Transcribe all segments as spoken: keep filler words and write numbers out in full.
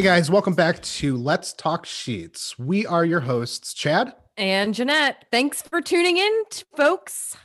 Hey guys, welcome back to Let's Talk Sheets. We are your hosts, Chad and Jeanette. Thanks for tuning in, folks.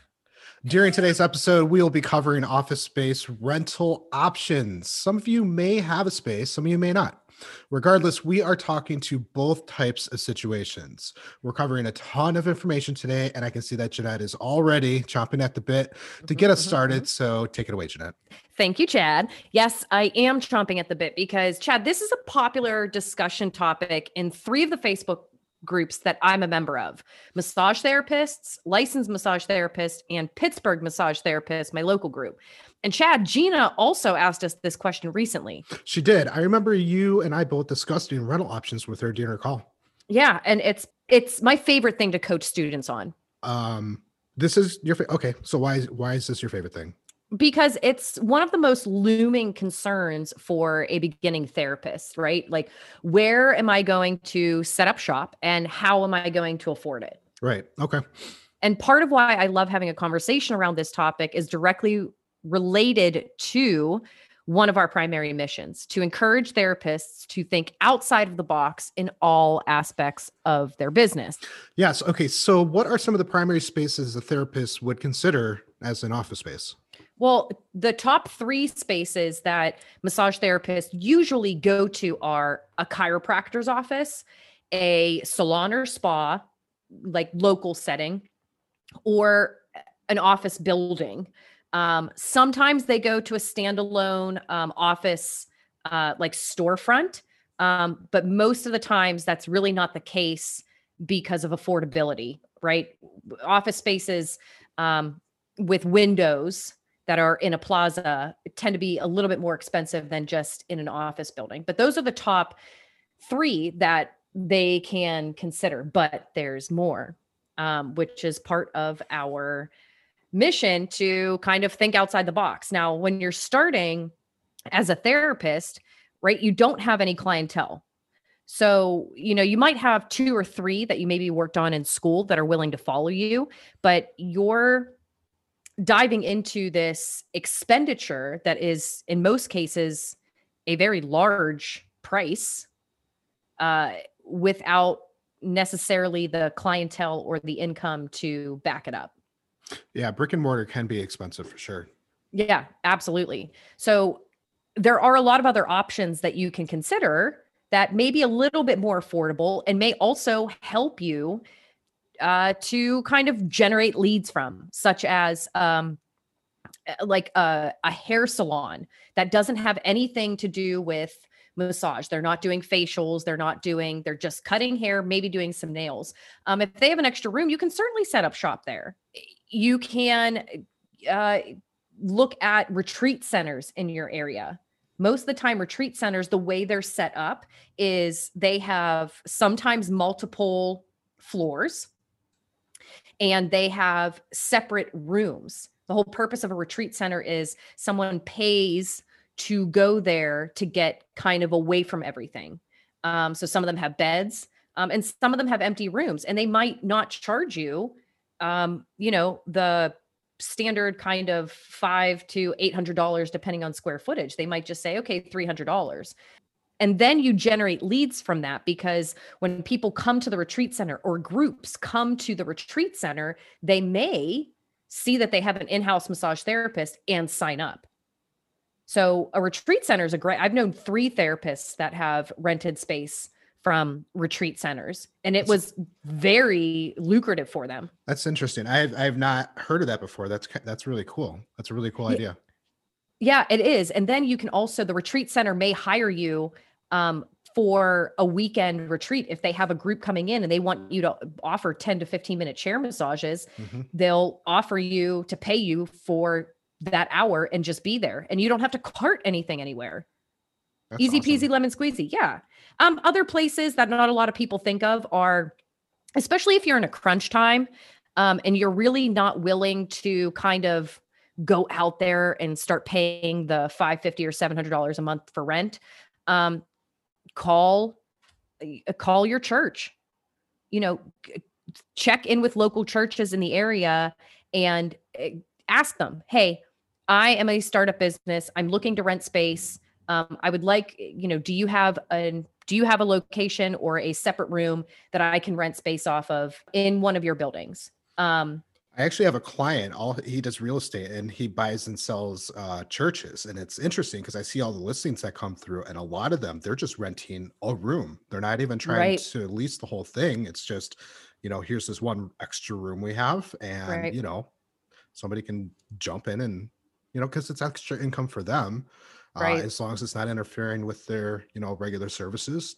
During today's episode, we will be covering office space rental options. Some of you may have a space, some of you may not. Regardless, we are talking to both types of situations. We're covering a ton of information today, and I can see that Jeanette is already chomping at the bit to get us started. So take it away, Jeanette. Thank you, Chad. Yes, I am chomping at the bit because, Chad, this is a popular discussion topic in three of the Facebook groups that I'm a member of: massage therapists, licensed massage therapists, and Pittsburgh massage therapists, my local group. And Chad, Gina also asked us this question recently. She did. I remember you and I both discussing rental options with her during her call. Yeah. And it's, it's my favorite thing to coach students on. Um, this is your, fa- okay. So why is, why is this your favorite thing? Because it's one of the most looming concerns for a beginning therapist, right? Like, where am I going to set up shop and how am I going to afford it? Right. Okay. And part of why I love having a conversation around this topic is directly related to one of our primary missions: to encourage therapists to think outside of the box in all aspects of their business. Yes. Okay. So what are some of the primary spaces a therapist would consider as an office space? Well, the top three spaces that massage therapists usually go to are a chiropractor's office, a salon or spa, like local setting, or an office building. Um, sometimes they go to a standalone um, office, uh, like storefront, um, but most of the times that's really not the case because of affordability, right? Office spaces um, with windows that are in a plaza tend to be a little bit more expensive than just in an office building. But those are the top three that they can consider, but there's more, um, which is part of our mission to kind of think outside the box. Now, when you're starting as a therapist, right, you don't have any clientele. So, you know, you might have two or three that you maybe worked on in school that are willing to follow you, but you're diving into this expenditure that is, in most cases, a very large price uh, without necessarily the clientele or the income to back it up. Yeah, brick and mortar can be expensive for sure. Yeah, absolutely. So there are a lot of other options that you can consider that may be a little bit more affordable and may also help you uh, to kind of generate leads from, such as um, like a, a hair salon that doesn't have anything to do with massage. They're not doing facials. They're not doing, they're just cutting hair, maybe doing some nails. Um, if they have an extra room, you can certainly set up shop there. You can uh, look at retreat centers in your area. Most of the time, retreat centers, the way they're set up is they have sometimes multiple floors and they have separate rooms. The whole purpose of a retreat center is someone pays to go there to get kind of away from everything. Um, so some of them have beds um, and some of them have empty rooms, and they might not charge you Um, you know, the standard kind of five to eight hundred dollars, depending on square footage. They might just say, okay, three hundred dollars. And then you generate leads from that, because when people come to the retreat center or groups come to the retreat center, they may see that they have an in-house massage therapist and sign up. So a retreat center is a great, I've known three therapists that have rented space from retreat centers, and it was very lucrative for them. That's interesting. I have, I have not heard of that before. That's, that's really cool. That's a really cool idea. Yeah, it is. And then you can also, the retreat center may hire you um, for a weekend retreat. If they have a group coming in and they want you to offer ten to fifteen minute chair massages, mm-hmm. they'll offer you to pay you for that hour and just be there. And you don't have to cart anything anywhere. That's easy awesome. Peasy lemon squeezy. Yeah. Um, other places that not a lot of people think of are, especially if you're in a crunch time, um, and you're really not willing to kind of go out there and start paying the five hundred fifty dollars or seven hundred dollars a month for rent. Um, call, call your church, you know, check in with local churches in the area and ask them, hey, I am a startup business. I'm looking to rent space. Um, I would like, you know, do you have an, do you have a location or a separate room that I can rent space off of in one of your buildings? Um, I actually have a client, all he does real estate, and he buys and sells uh, churches. And it's interesting because I see all the listings that come through, and a lot of them, they're just renting a room. They're not even trying right. to lease the whole thing. It's just, you know, here's this one extra room we have, and, right. you know, somebody can jump in and, you know, because it's extra income for them. Right. Uh, as long as it's not interfering with their, you know, regular services.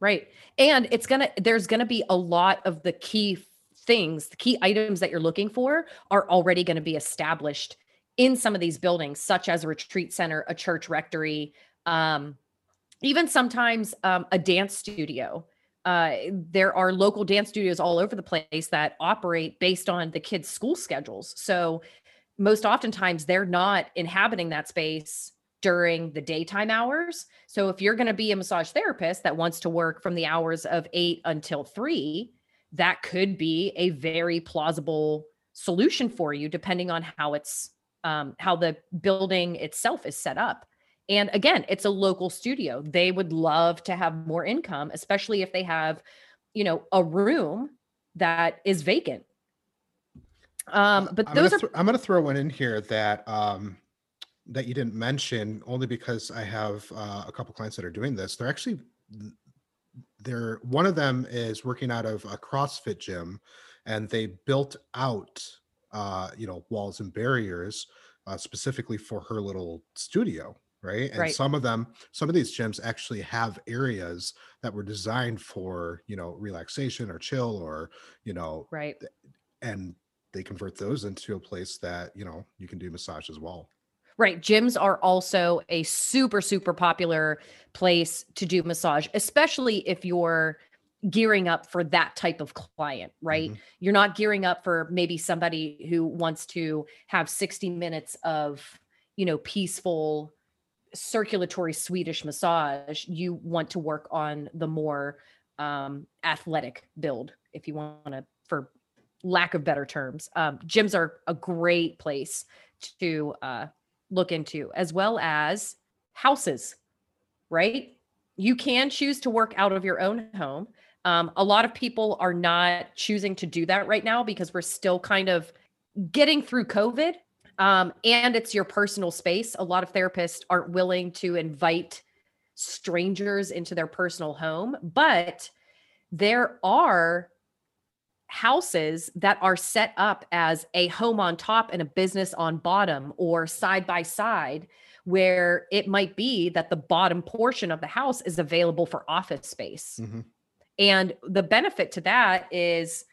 Right. And it's going to, there's going to be a lot of the key things, the key items that you're looking for are already going to be established in some of these buildings, such as a retreat center, a church rectory, um, even sometimes um, a dance studio. Uh, there are local dance studios all over the place that operate based on the kids' school schedules. So most oftentimes they're not inhabiting that space during the daytime hours. So if you're going to be a massage therapist that wants to work from the hours of eight until three, that could be a very plausible solution for you, depending on how it's, um, how the building itself is set up. And again, it's a local studio. They would love to have more income, especially if they have, you know, a room that is vacant. Um, but I'm those gonna th- are, I'm going to throw one in here that, um, that you didn't mention, only because I have uh, a couple clients that are doing this. They're actually, they're, one of them is working out of a CrossFit gym, and they built out, uh, you know, walls and barriers uh, specifically for her little studio, right? And right. some of them, some of these gyms actually have areas that were designed for, you know, relaxation or chill or, you know, right. and they convert those into a place that, you know, you can do massage as well. Right. Gyms are also a super, super popular place to do massage, especially if you're gearing up for that type of client, right? Mm-hmm. You're not gearing up for maybe somebody who wants to have sixty minutes of, you know, peaceful circulatory Swedish massage. You want to work on the more um, athletic build, if you want to, for lack of better terms. Um, gyms are a great place to, uh, look into, as well as houses, right? You can choose to work out of your own home. Um, a lot of people are not choosing to do that right now because we're still kind of getting through COVID, um, and it's your personal space. A lot of therapists aren't willing to invite strangers into their personal home, but there are houses that are set up as a home on top and a business on bottom, or side by side, where it might be that the bottom portion of the house is available for office space. Mm-hmm. And the benefit to that is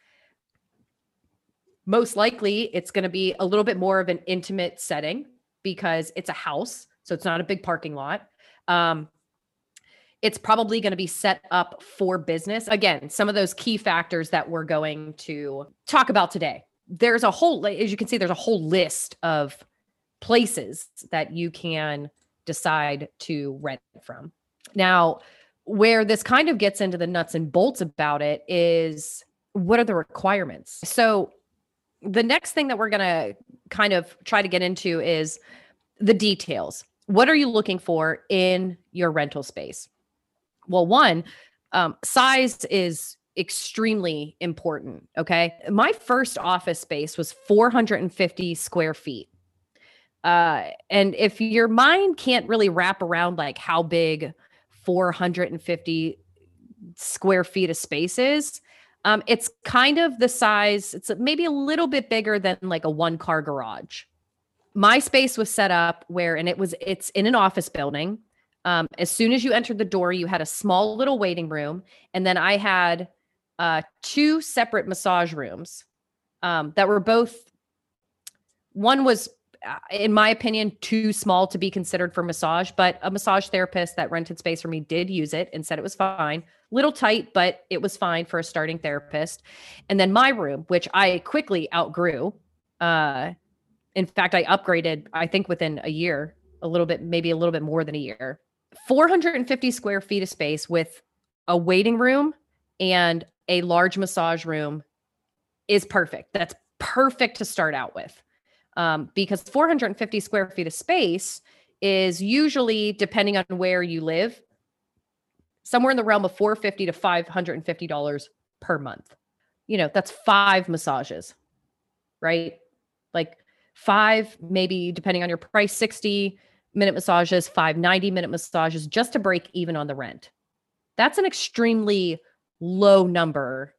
most likely it's going to be a little bit more of an intimate setting because it's a house. So it's not a big parking lot. Um, It's probably going to be set up for business. Again, some of those key factors that we're going to talk about today. There's a whole, as you can see, there's a whole list of places that you can decide to rent from. Now, where this kind of gets into the nuts and bolts about it is, what are the requirements? So the next thing that we're going to kind of try to get into is the details. What are you looking for in your rental space? Well, one, um, size is extremely important. Okay. My first office space was four hundred fifty square feet. Uh, and if your mind can't really wrap around like how big four hundred fifty square feet of space is, um, it's kind of the size, it's maybe a little bit bigger than like a one car garage. My space was set up where, and it was, it's in an office building. Um, as soon as you entered the door, you had a small little waiting room. And then I had uh, two separate massage rooms um, that were both, one was, in my opinion, too small to be considered for massage, but a massage therapist that rented space for me did use it and said it was fine. Little tight, but it was fine for a starting therapist. And then my room, which I quickly outgrew. Uh, in fact, I upgraded, I think within a year, a little bit, maybe a little bit more than a year. four hundred fifty square feet of space with a waiting room and a large massage room is perfect. That's perfect to start out with. Um, because four hundred fifty square feet of space is usually, depending on where you live, somewhere in the realm of four hundred fifty dollars to five hundred fifty dollars per month. You know, that's five massages, right? Like five, maybe depending on your price, sixty minute massages, five ninety minute massages, just to break even on the rent. That's an extremely low number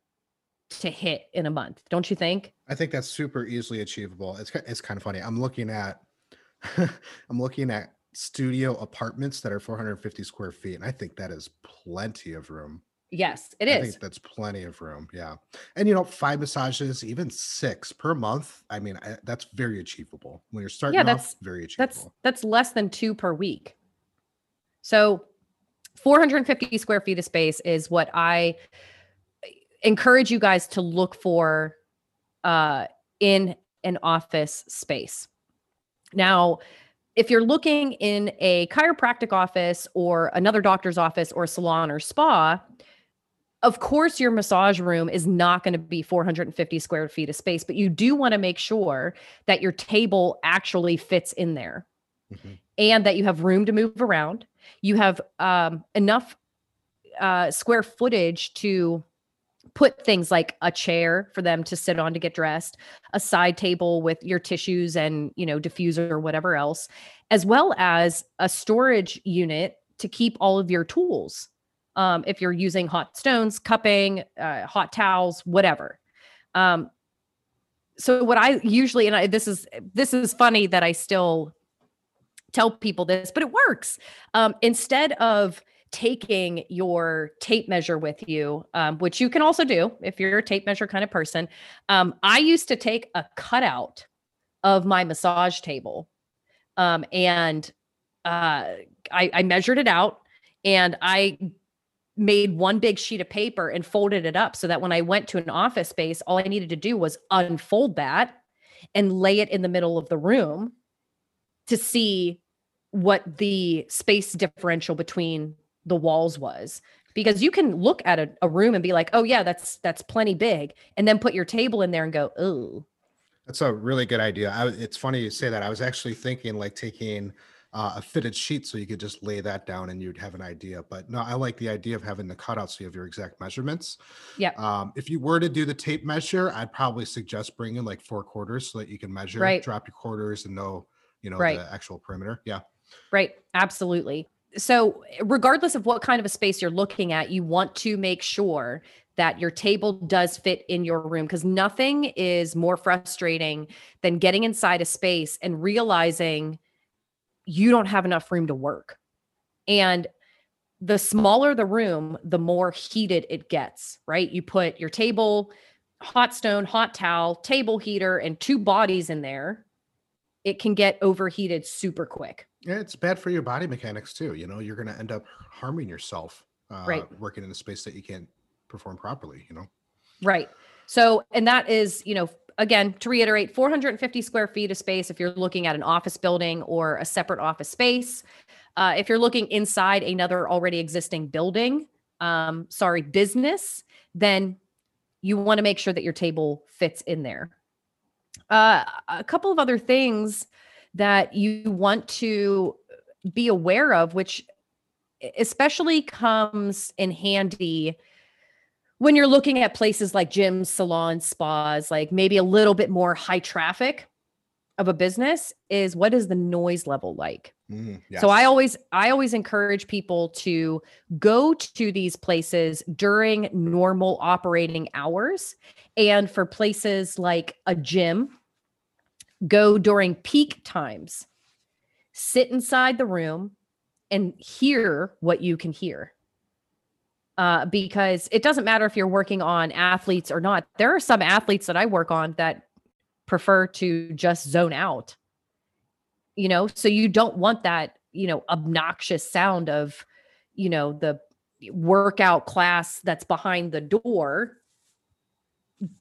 to hit in a month, don't you think? I think that's super easily achievable. It's it's kind of funny. I'm looking at I'm looking at studio apartments that are four hundred fifty square feet, and I think that is plenty of room. Yes, it is. I think that's plenty of room. Yeah. And you know, five massages, even six per month. I mean, I, that's very achievable when you're starting yeah, that's, off, very achievable. That's, that's less than two per week. So four hundred fifty square feet of space is what I encourage you guys to look for uh, in an office space. Now, if you're looking in a chiropractic office or another doctor's office or salon or spa, of course, your massage room is not going to be four hundred fifty square feet of space, but you do want to make sure that your table actually fits in there, mm-hmm. and that you have room to move around. You have um, enough uh, square footage to put things like a chair for them to sit on to get dressed, a side table with your tissues and, you know, diffuser or whatever else, as well as a storage unit to keep all of your tools. Um, if you're using hot stones, cupping, uh, hot towels, whatever. Um, so what I usually, and I, this is, this is funny that I still tell people this, but it works. Um, instead of taking your tape measure with you, um, which you can also do if you're a tape measure kind of person. Um, I used to take a cutout of my massage table. Um, and, uh, I, I measured it out and I made one big sheet of paper and folded it up so that when I went to an office space, all I needed to do was unfold that and lay it in the middle of the room to see what the space differential between the walls was. Because you can look at a, a room and be like, oh yeah, that's, that's plenty big. And then put your table in there and go, ooh. That's a really good idea. I, it's funny you say that. I was actually thinking like taking Uh, a fitted sheet so you could just lay that down and you'd have an idea. But no, I like the idea of having the cutout so you have your exact measurements. Yeah. Um, if you were to do the tape measure, I'd probably suggest bringing like four quarters so that you can measure, right. drop your quarters and know, you know, right. the actual perimeter. Yeah. Right. Absolutely. So regardless of what kind of a space you're looking at, you want to make sure that your table does fit in your room, because nothing is more frustrating than getting inside a space and realizing you don't have enough room to work. And the smaller the room, the more heated it gets, right? You put your table, hot stone, hot towel, table heater, and two bodies in there. It can get overheated super quick. Yeah, it's bad for your body mechanics too. You know, you're going to end up harming yourself uh, right. working in a space that you can't perform properly, you know? Right. So, and that is, you know, again, to reiterate, four hundred fifty square feet of space if you're looking at an office building or a separate office space. Uh, if you're looking inside another already existing building, um, sorry, business, then you want to make sure that your table fits in there. Uh, a couple of other things that you want to be aware of, which especially comes in handy when you're looking at places like gyms, salons, spas, like maybe a little bit more high traffic of a business, is what is the noise level like? Mm, yes. So I always, I always encourage people to go to these places during normal operating hours. And for places like a gym, go during peak times, sit inside the room and hear what you can hear. Uh, because it doesn't matter if you're working on athletes or not. There are some athletes that I work on that prefer to just zone out, you know, so you don't want that, you know, obnoxious sound of, you know, the workout class that's behind the door,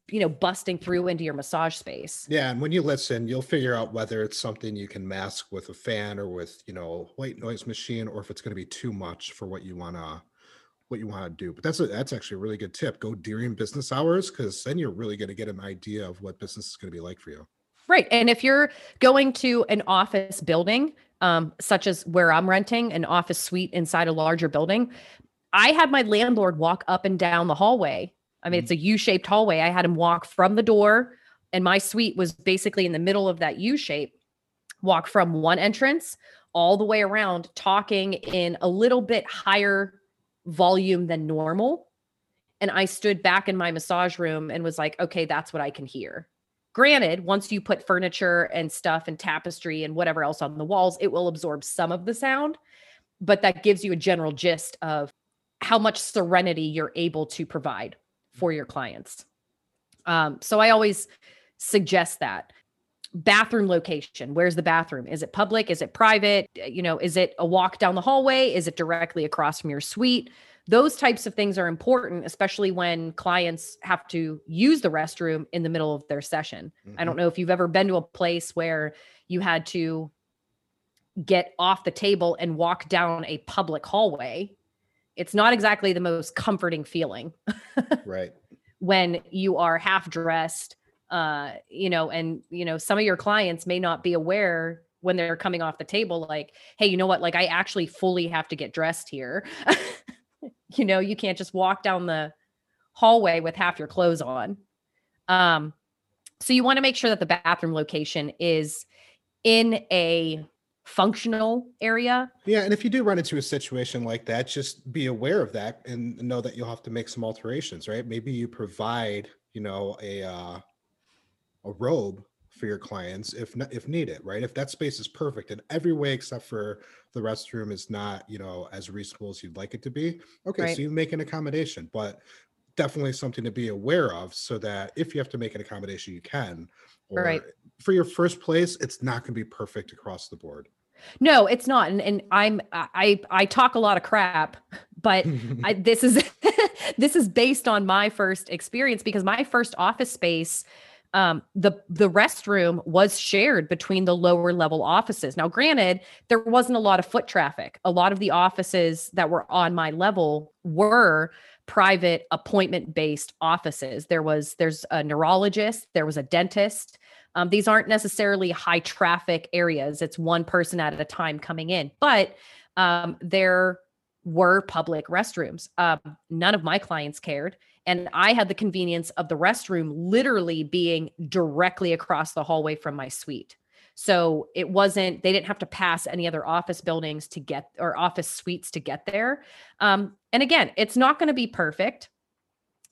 you know, busting through into your massage space. Yeah. And when you listen, you'll figure out whether it's something you can mask with a fan or with, you know, white noise machine, or if it's going to be too much for what you want to what you want to do. But that's a, that's actually a really good tip. Go during business hours, because then you're really going to get an idea of what business is going to be like for you. Right. And if you're going to an office building, um, such as where I'm renting an office suite inside a larger building, I had my landlord walk up and down the hallway. I mean, mm-hmm. it's a U-shaped hallway. I had him walk from the door, and my suite was basically in the middle of that U-shape, walk from one entrance all the way around, talking in a little bit higher volume than normal. And I stood back in my massage room and was like, okay, that's what I can hear. Granted, once you put furniture and stuff and tapestry and whatever else on the walls, it will absorb some of the sound, but that gives you a general gist of how much serenity you're able to provide for your clients. Um, so I always suggest that. Bathroom location. Where's the bathroom? Is it public? Is it private? You know, is it a walk down the hallway? Is it directly across from your suite? Those types of things are important, especially when clients have to use the restroom in the middle of their session. Mm-hmm. I don't know if you've ever been to a place where you had to get off the table and walk down a public hallway. It's not exactly the most comforting feeling. Right. When you are half dressed, uh, you know, and, you know, some of your clients may not be aware when they're coming off the table, like, hey, you know what? Like, I actually fully have to get dressed here. You know, you can't just walk down the hallway with half your clothes on. Um, so you want to make sure that the bathroom location is in a functional area. Yeah. And if you do run into a situation like that, just be aware of that and know that you'll have to make some alterations, right? Maybe you provide, you know, a, uh, a robe for your clients if if needed, right? If that space is perfect in every way except for the restroom is not, you know, as reasonable as you'd like it to be, okay, right. So you make an accommodation, but definitely something to be aware of so that if you have to make an accommodation, you can. Or right. For your first place, it's not going to be perfect across the board. No, it's not. And and I'm I I talk a lot of crap, but I, this is this is based on my first experience, because my first office space, Um, the, the restroom was shared between the lower level offices. Now, granted, there wasn't a lot of foot traffic. A lot of the offices that were on my level were private appointment-based offices. There was, there's a neurologist, there was a dentist. Um, these aren't necessarily high traffic areas. It's one person at a time coming in, but, um, there were public restrooms. Um, none of my clients cared. And I had the convenience of the restroom literally being directly across the hallway from my suite. So it wasn't, they didn't have to pass any other office buildings to get, or office suites to get there. Um, and again, it's not going to be perfect.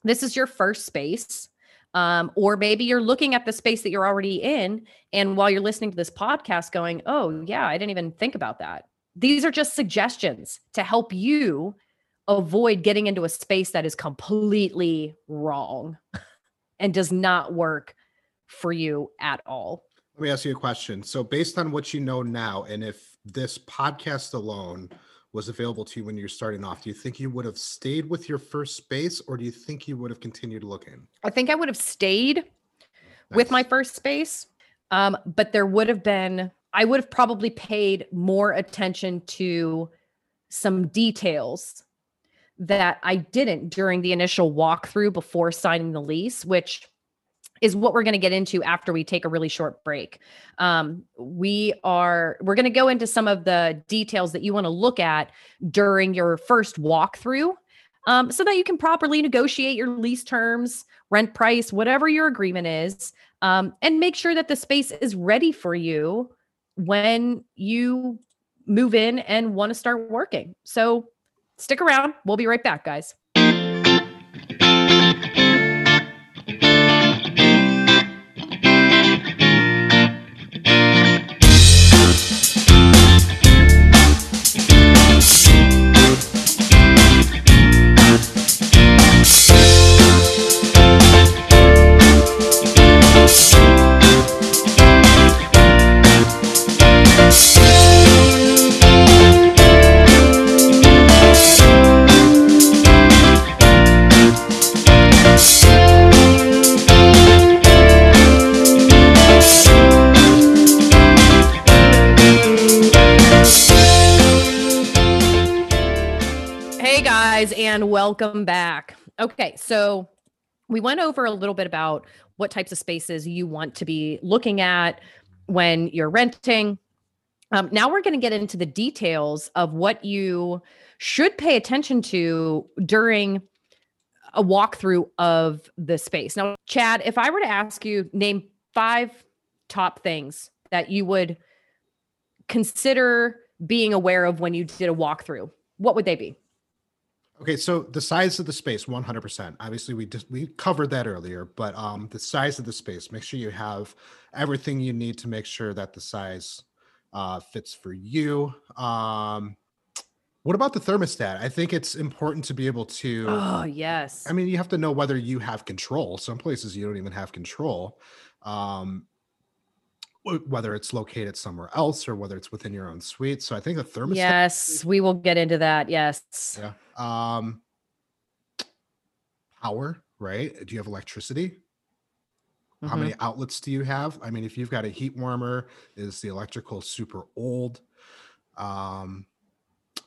This is your first space. Um, or maybe you're looking at the space that you're already in. And while you're listening to this podcast going, oh yeah, I didn't even think about that. These are just suggestions to help you avoid getting into a space that is completely wrong and does not work for you at all. Let me ask you a question. So based on what you know now, and if this podcast alone was available to you when you're starting off, do you think you would have stayed with your first space, or do you think you would have continued looking? I think I would have stayed nice. with my first space, um, but there would have been, I would have probably paid more attention to some details that I didn't during the initial walkthrough before signing the lease, which is what we're going to get into after we take a really short break. Um, we are, we're going to go into some of the details that you want to look at during your first walkthrough, um, so that you can properly negotiate your lease terms, rent price, whatever your agreement is, um, and make sure that the space is ready for you when you move in and want to start working. So stick around. We'll be right back, guys. Welcome back. Okay, so we went over a little bit about what types of spaces you want to be looking at when you're renting. Um, now we're going to get into the details of what you should pay attention to during a walkthrough of the space. Now, Chad, if I were to ask you, name five top things that you would consider being aware of when you did a walkthrough, what would they be? Okay, so the size of the space, one hundred percent. Obviously, we just, we covered that earlier, but um, the size of the space, make sure you have everything you need to make sure that the size uh, fits for you. Um, what about the thermostat? I think it's important to be able to... Oh, yes. I mean, you have to know whether you have control. Some places you don't even have control, um, whether it's located somewhere else or whether it's within your own suite. So I think the thermostat... Yes, we will get into that. Yes. Yeah. Um, power, right? Do you have electricity? Mm-hmm. How many outlets do you have? I mean, if you've got a heat warmer, is the electrical super old? Um,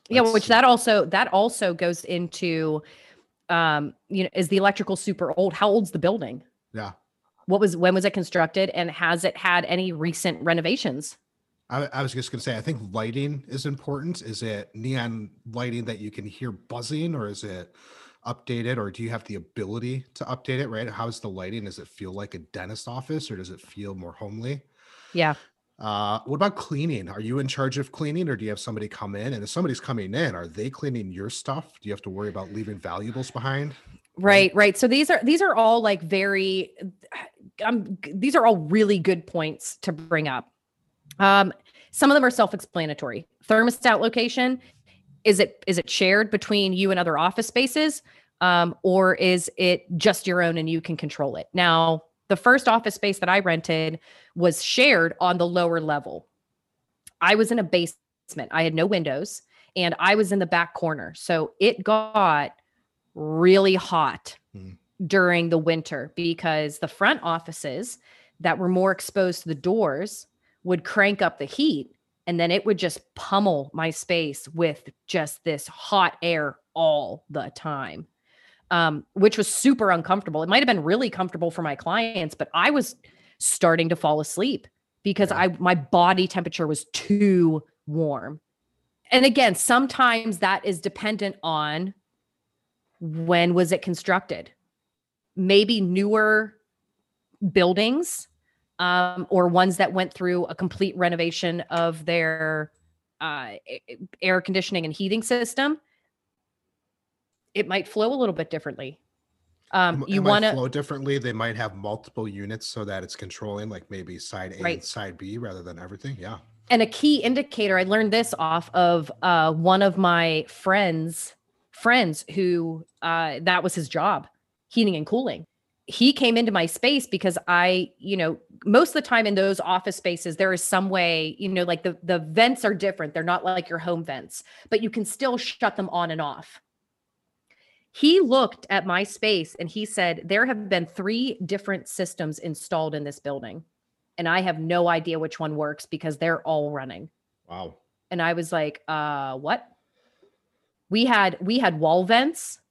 yeah, which see. that also, that also goes into, um, you know, is the electrical super old? How old's the building? Yeah. What was, when was it constructed, and has it had any recent renovations? I, I was just going to say, I think lighting is important. Is it neon lighting that you can hear buzzing, or is it updated, or do you have the ability to update it, right? How's the lighting? Does it feel like a dentist office, or does it feel more homely? Yeah. Uh, what about cleaning? Are you in charge of cleaning, or do you have somebody come in? And if somebody's coming in, are they cleaning your stuff? Do you have to worry about leaving valuables behind? Right, right. So these are, these are all like very, um, these are all really good points to bring up. Um, some of them are self-explanatory. Thermostat location. Is it, is it shared between you and other office spaces? Um, or is it just your own and you can control it? Now, the first office space that I rented was shared on the lower level. I was in a basement. I had no windows and I was in the back corner. So it got really hot mm. during the winter because the front offices that were more exposed to the doors would crank up the heat, and then it would just pummel my space with just this hot air all the time, um, which was super uncomfortable. It might've been really comfortable for my clients, but I was starting to fall asleep because yeah. I, my body temperature was too warm. And again, sometimes that is dependent on when was it constructed. Maybe newer buildings, Um, or ones that went through a complete renovation of their uh, air conditioning and heating system, it might flow a little bit differently. Um, you want to flow differently. They might have multiple units so that it's controlling, like maybe side A right. and side B rather than everything. Yeah. And a key indicator, I learned this off of uh, one of my friends, friends who uh, that was his job, heating and cooling. He came into my space because I, you know, most of the time in those office spaces, there is some way, you know, like the, the vents are different. They're not like your home vents, but you can still shut them on and off. He looked at my space and he said, there have been three different systems installed in this building. And I have no idea which one works because they're all running. Wow. And I was like, uh, what? We had, we had wall vents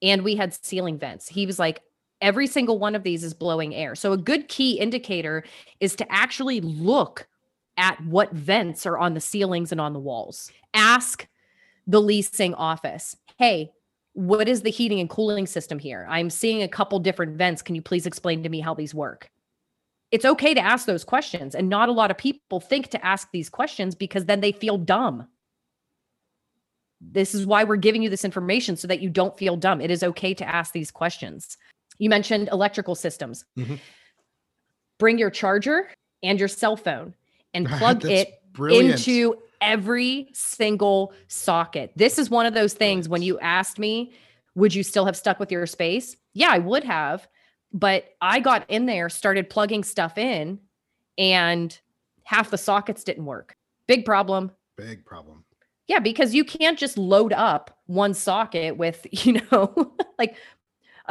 and we had ceiling vents. He was like, every single one of these is blowing air. So a good key indicator is to actually look at what vents are on the ceilings and on the walls. Ask the leasing office, hey, what is the heating and cooling system here? I'm seeing a couple different vents. Can you please explain to me how these work? It's okay to ask those questions. And not a lot of people think to ask these questions because then they feel dumb. This is why we're giving you this information so that you don't feel dumb. It is okay to ask these questions. You mentioned electrical systems. Mm-hmm. Bring your charger and your cell phone and plug it brilliant. into every single socket. This is one of those things brilliant. When you asked me, would you still have stuck with your space? Yeah, I would have. But I got in there, started plugging stuff in, and half the sockets didn't work. Big problem. Big problem. Yeah, because you can't just load up one socket with, you know, like...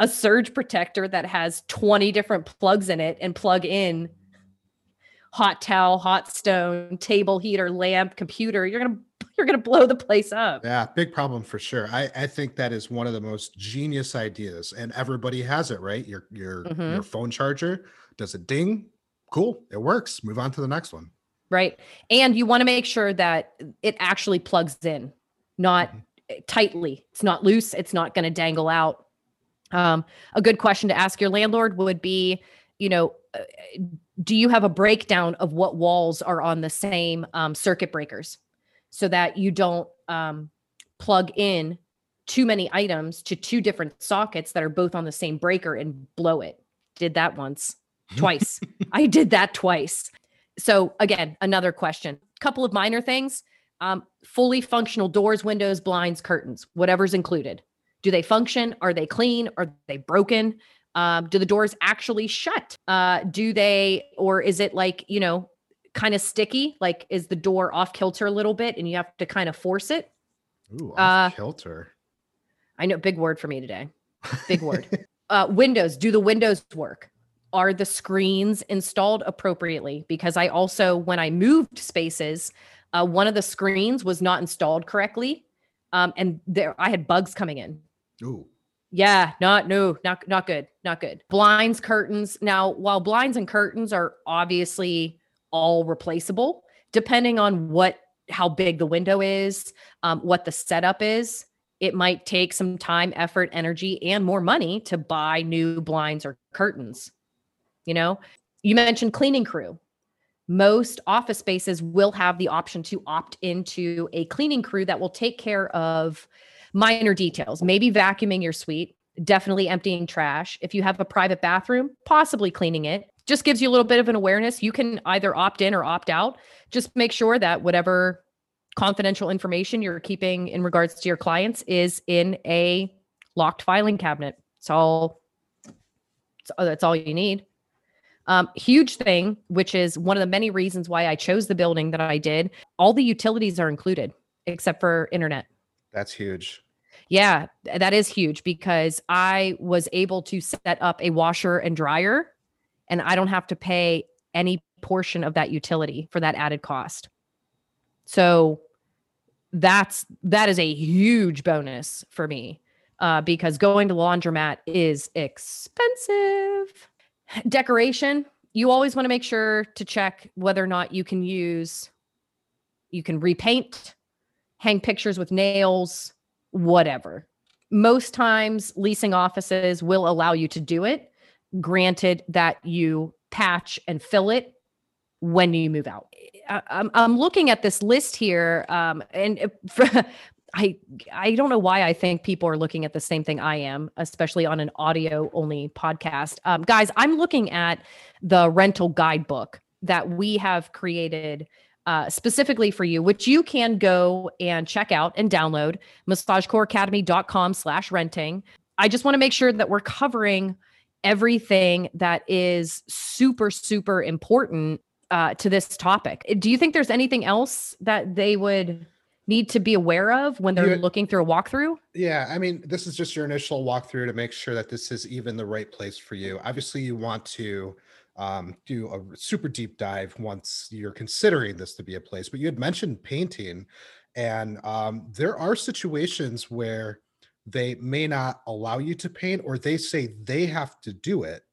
a surge protector that has twenty different plugs in it and plug in hot towel, hot stone, table heater, lamp, computer. You're going to, you're going to blow the place up. Yeah, big problem for sure. I, I think that is one of the most genius ideas, and everybody has it, right? Your your mm-hmm. your phone charger does a ding. Cool, it works. Move on to the next one. Right. And you want to make sure that it actually plugs in, not mm-hmm. tightly. It's not loose. It's not going to dangle out. Um, a good question to ask your landlord would be, you know, do you have a breakdown of what walls are on the same um, circuit breakers, so that you don't um, plug in too many items to two different sockets that are both on the same breaker and blow it? Did that once, twice. I did that twice. So again, another question, couple of minor things, um, fully functional doors, windows, blinds, curtains, whatever's included. Do they function? Are they clean? Are they broken? Um, do the doors actually shut? Uh, do they, or is it like, you know, kind of sticky? Like, is the door off kilter a little bit and you have to kind of force it? Ooh, off uh, kilter. I know, big word for me today. Big word. uh, windows. Do the windows work? Are the screens installed appropriately? Because I also, when I moved spaces, uh, one of the screens was not installed correctly. Um, and there, I had bugs coming in. Ooh. Yeah, not, no, not, not good. Not good. Blinds, curtains. Now, while blinds and curtains are obviously all replaceable, depending on what, how big the window is, um, what the setup is, it might take some time, effort, energy, and more money to buy new blinds or curtains. You know, you mentioned cleaning crew. Most office spaces will have the option to opt into a cleaning crew that will take care of minor details, maybe vacuuming your suite, definitely emptying trash. If you have a private bathroom, possibly cleaning it. Just gives you a little bit of an awareness. You can either opt in or opt out. Just make sure that whatever confidential information you're keeping in regards to your clients is in a locked filing cabinet. It's all, it's, that's all you need. Um, huge thing, which is one of the many reasons why I chose the building that I did. All the utilities are included except for internet. That's huge. Yeah, that is huge, because I was able to set up a washer and dryer, and I don't have to pay any portion of that utility for that added cost. So that's, that is a huge bonus for me, uh, because going to laundromat is expensive. Decoration, you always want to make sure to check whether or not you can use, you can repaint, hang pictures with nails, whatever. Most times leasing offices will allow you to do it, granted that you patch and fill it when you move out. I, I'm, I'm looking at this list here, um, and it, for, I I don't know why I think people are looking at the same thing I am, especially on an audio only podcast. Um, guys, I'm looking at the rental guidebook that we have created uh, specifically for you, which you can go and check out and download, massage core academy dot com slash renting. I just want to make sure that we're covering everything that is super, super important uh, to this topic. Do you think there's anything else that they would need to be aware of when they're looking through a walkthrough? Yeah. I mean, this is just your initial walkthrough to make sure that this is even the right place for you. Obviously you want to um, do a super deep dive once you're considering this to be a place, but you had mentioned painting, and um, there are situations where they may not allow you to paint, or they say they have to do it.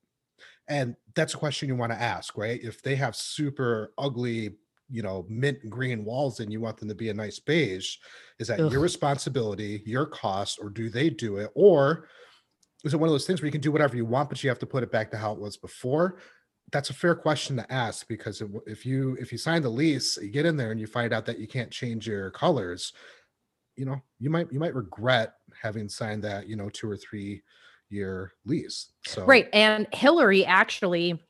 And that's a question you want to ask, right? If they have super ugly, you know, mint green walls and you want them to be a nice beige, is that Ugh. your responsibility, your cost, or do they do it? Or is it one of those things where you can do whatever you want, but you have to put it back to how it was before? That's a fair question to ask, because if you if you sign the lease, you get in there and you find out that you can't change your colors, you know, you might you might regret having signed that, you know, two or three year lease. So right. And Hillary, actually,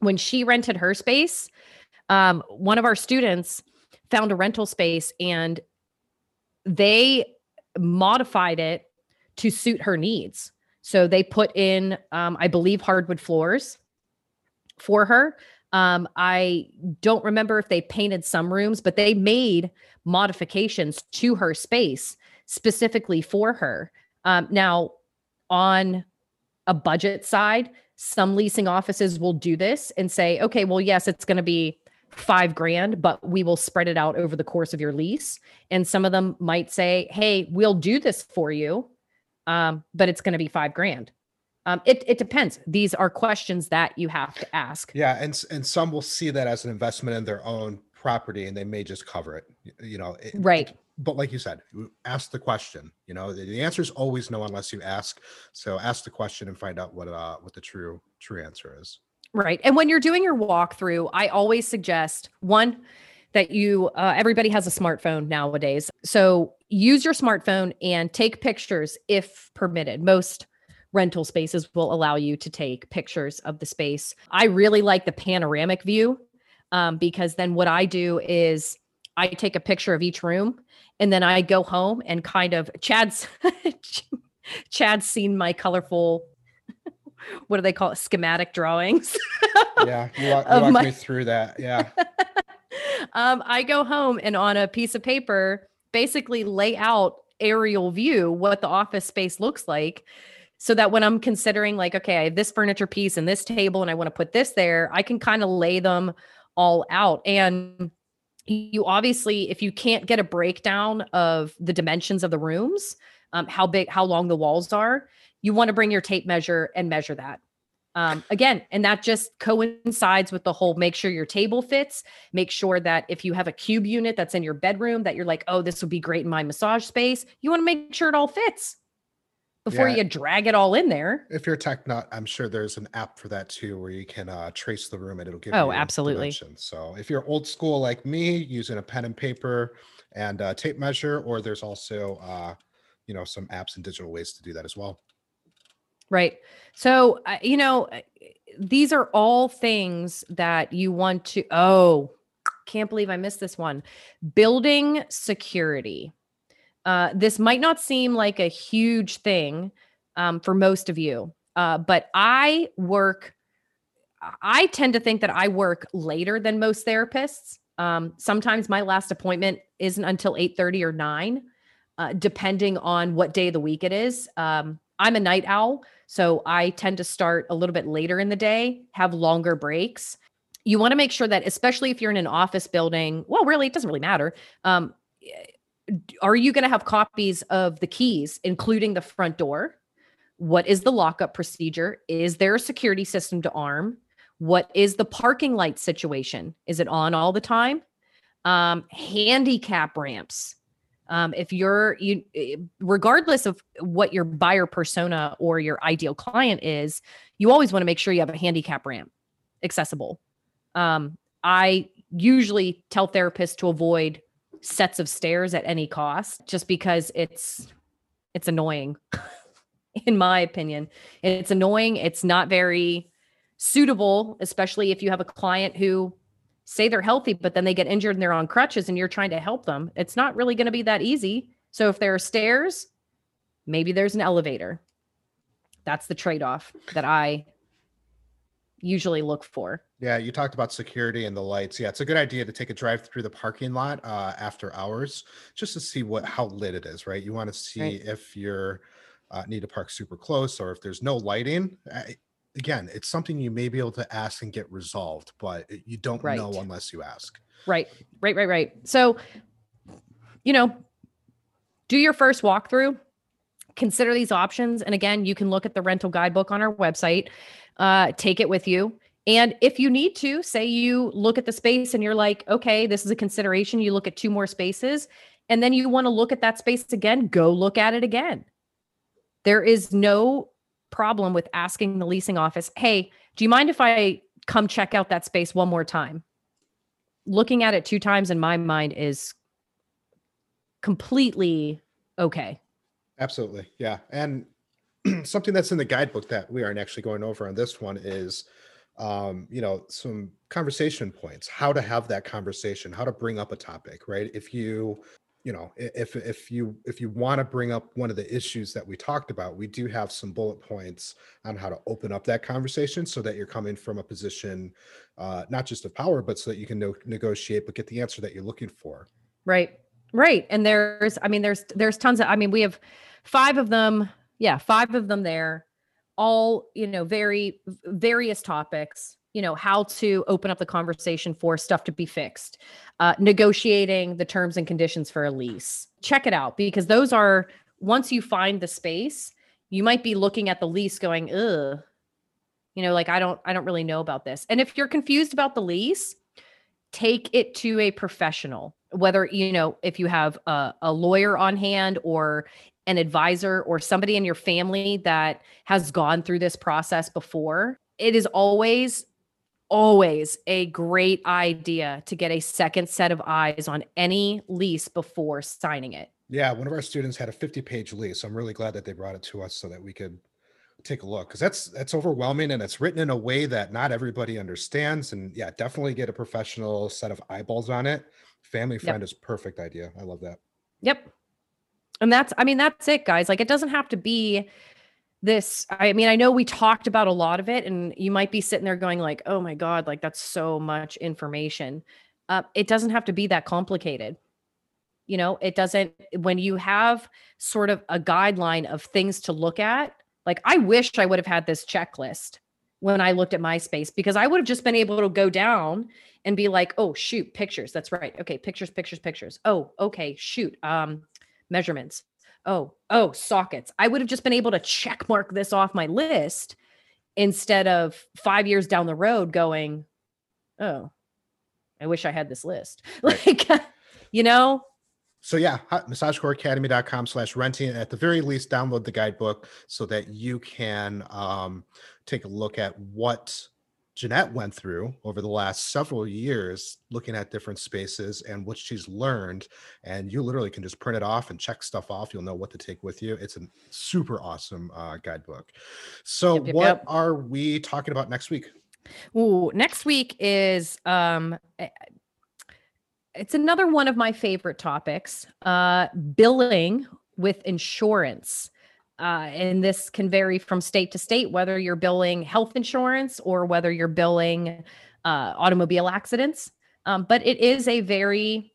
when she rented her space, Um, one of our students found a rental space and they modified it to suit her needs. So they put in, um, I believe, hardwood floors for her. Um, I don't remember if they painted some rooms, but they made modifications to her space specifically for her. Um, now, on a budget side, some leasing offices will do this and say, okay, well, yes, it's going to be five grand, but we will spread it out over the course of your lease. And some of them might say, hey, we'll do this for you. Um, but it's going to be five grand. Um, it, it depends. These are questions that you have to ask. Yeah. And, and some will see that as an investment in their own property and they may just cover it, you know, it, right. It, but like you said, ask the question, you know, the, the answer is always no, unless you ask. So ask the question and find out what, uh, what the true, true answer is. Right. And when you're doing your walkthrough, I always suggest one that you, uh, everybody has a smartphone nowadays. So use your smartphone and take pictures if permitted. Most rental spaces will allow you to take pictures of the space. I really like the panoramic view, um, because then what I do is I take a picture of each room and then I go home and kind of Chad's, Chad's seen my colorful, what do they call it? Schematic drawings. Yeah. You walk, you walk my... me through that. Yeah. um, I go home and on a piece of paper, basically lay out aerial view, what the office space looks like. So that when I'm considering like, okay, I have this furniture piece and this table, and I want to put this there, I can kind of lay them all out. And you obviously, if you can't get a breakdown of the dimensions of the rooms, um, how big, how long the walls are, you want to bring your tape measure and measure that. Um, again, and that just coincides with the whole, make sure your table fits, make sure that if you have a cube unit that's in your bedroom that you're like, oh, this would be great in my massage space. You want to make sure it all fits before yeah. you drag it all in there. If you're a tech nut, I'm sure there's an app for that too, where you can uh, trace the room and it'll give oh, you absolutely. dimensions. So if you're old school like me, using a pen and paper and uh, tape measure, or there's also, uh, you know, some apps and digital ways to do that as well. Right. So, uh, you know, these are all things that you want to, oh, can't believe I missed this one. Building security. Uh, this might not seem like a huge thing um, for most of you, uh, but I work, I tend to think that I work later than most therapists. Um, sometimes my last appointment isn't until eight thirty or nine, uh, depending on what day of the week it is. Um, I'm a night owl, so I tend to start a little bit later in the day, have longer breaks. You want to make sure that, especially if you're in an office building, well, really, it doesn't really matter. Um, are you going to have copies of the keys, including the front door? What is the lockup procedure? Is there a security system to arm? What is the parking light situation? Is it on all the time? Um, handicap ramps. Um, if you're, you, regardless of what your buyer persona or your ideal client is, you always want to make sure you have a handicap ramp accessible. Um, I usually tell therapists to avoid sets of stairs at any cost, just because it's, it's annoying in my opinion. It's annoying. It's not very suitable, especially if you have a client who say they're healthy, but then they get injured and they're on crutches and you're trying to help them. It's not really going to be that easy. So if there are stairs, maybe there's an elevator. That's the trade-off that I usually look for. Yeah. You talked about security and the lights. Yeah. It's a good idea to take a drive through the parking lot uh, after hours, just to see what, how lit it is, right? You want to see right. if you're uh, need to park super close or if there's no lighting. I, Again, it's something you may be able to ask and get resolved, but you don't right. know unless you ask. Right, right, right, right. So, you know, do your first walkthrough, consider these options. And again, you can look at the rental guidebook on our website, uh, take it with you. And if you need to, say you look at the space and you're like, okay, this is a consideration. You look at two more spaces and then you want to look at that space again, go look at it again. There is no problem with asking the leasing office, hey, do you mind if I come check out that space one more time? Looking at it two times in my mind is completely okay. Absolutely. Yeah. And something that's in the guidebook that we aren't actually going over on this one is, um, you know, some conversation points, how to have that conversation, how to bring up a topic, right? If you you know, if, if you, if you want to bring up one of the issues that we talked about, we do have some bullet points on how to open up that conversation so that you're coming from a position, uh, not just of power, but so that you can no- negotiate, but get the answer that you're looking for. Right. Right. And there's, I mean, there's, there's tons of, I mean, we have five of them. Yeah. Five of them there, all, you know, very various topics. you know, how to open up the conversation for stuff to be fixed, uh, negotiating the terms and conditions for a lease. Check it out, because those are, once you find the space, you might be looking at the lease going, ugh, you know, like, I don't, I don't really know about this. And if you're confused about the lease, take it to a professional, whether, you know, if you have a, a lawyer on hand or an advisor or somebody in your family that has gone through this process before. It is always, always a great idea to get a second set of eyes on any lease before signing it. Yeah. One of our students had a fifty page lease. I'm really glad that they brought it to us so that we could take a look, because that's, that's overwhelming, and it's written in a way that not everybody understands. And yeah, definitely get a professional set of eyeballs on it. Family friend yep. is perfect idea. I love that. Yep. And that's, I mean, that's it, guys. Like, it doesn't have to be this. I mean, I know we talked about a lot of it, and you might be sitting there going like, oh my God, like, that's so much information. Uh, it doesn't have to be that complicated. You know, it doesn't, when you have sort of a guideline of things to look at, like, I wish I would have had this checklist when I looked at MySpace, because I would have just been able to go down and be like, oh shoot, pictures. That's right. Okay. Pictures, pictures, pictures. Oh, okay. Shoot. Um, measurements. Oh, oh, sockets. I would have just been able to check mark this off my list instead of five years down the road going, oh, I wish I had this list. Right. Like, you know? So yeah, MassageCoreAcademy.com slash renting. At the very least, download the guidebook so that you can um, take a look at what Jeanette went through over the last several years, looking at different spaces and what she's learned. And you literally can just print it off and check stuff off. You'll know what to take with you. It's a super awesome uh, guidebook. So yep, yep, what yep. are we talking about next week? Ooh, next week is, um, it's another one of my favorite topics, uh, billing with insurance. Uh, and this can vary from state to state, whether you're billing health insurance or whether you're billing uh, automobile accidents. Um, but it is a very,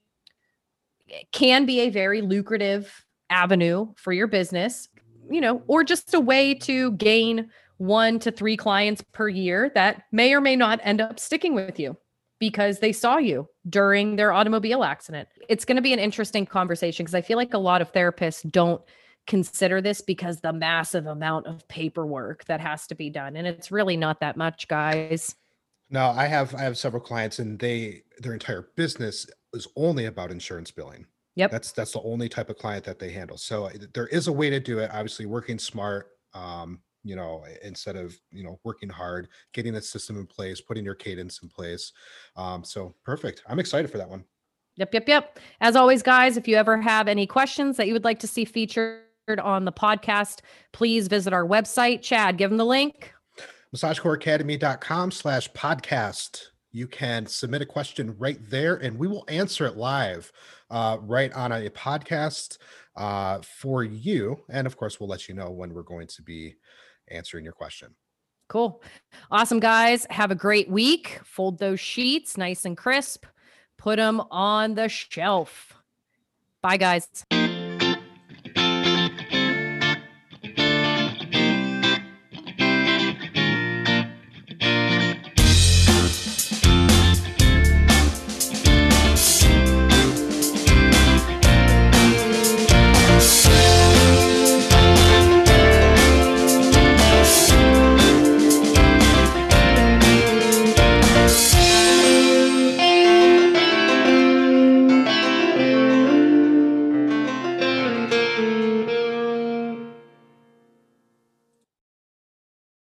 it can be a very lucrative avenue for your business, you know, or just a way to gain one to three clients per year that may or may not end up sticking with you because they saw you during their automobile accident. It's going to be an interesting conversation because I feel like a lot of therapists don't consider this because the massive amount of paperwork that has to be done. And it's really not that much, guys. No, I have, I have several clients, and they, their entire business is only about insurance billing. Yep. That's, that's the only type of client that they handle. So there is a way to do it, obviously working smart, um, you know, instead of, you know, working hard, getting the system in place, putting your cadence in place. Um, so perfect. I'm excited for that one. Yep. Yep. Yep. As always, guys, if you ever have any questions that you would like to see featured on the podcast, please visit our website. Chad, give them the link. MassageCoreAcademy.com slash podcast. You can submit a question right there, and we will answer it live uh, right on a podcast uh, for you. And of course, we'll let you know when we're going to be answering your question. Cool. Awesome, guys. Have a great week. Fold those sheets nice and crisp. Put them on the shelf. Bye, guys.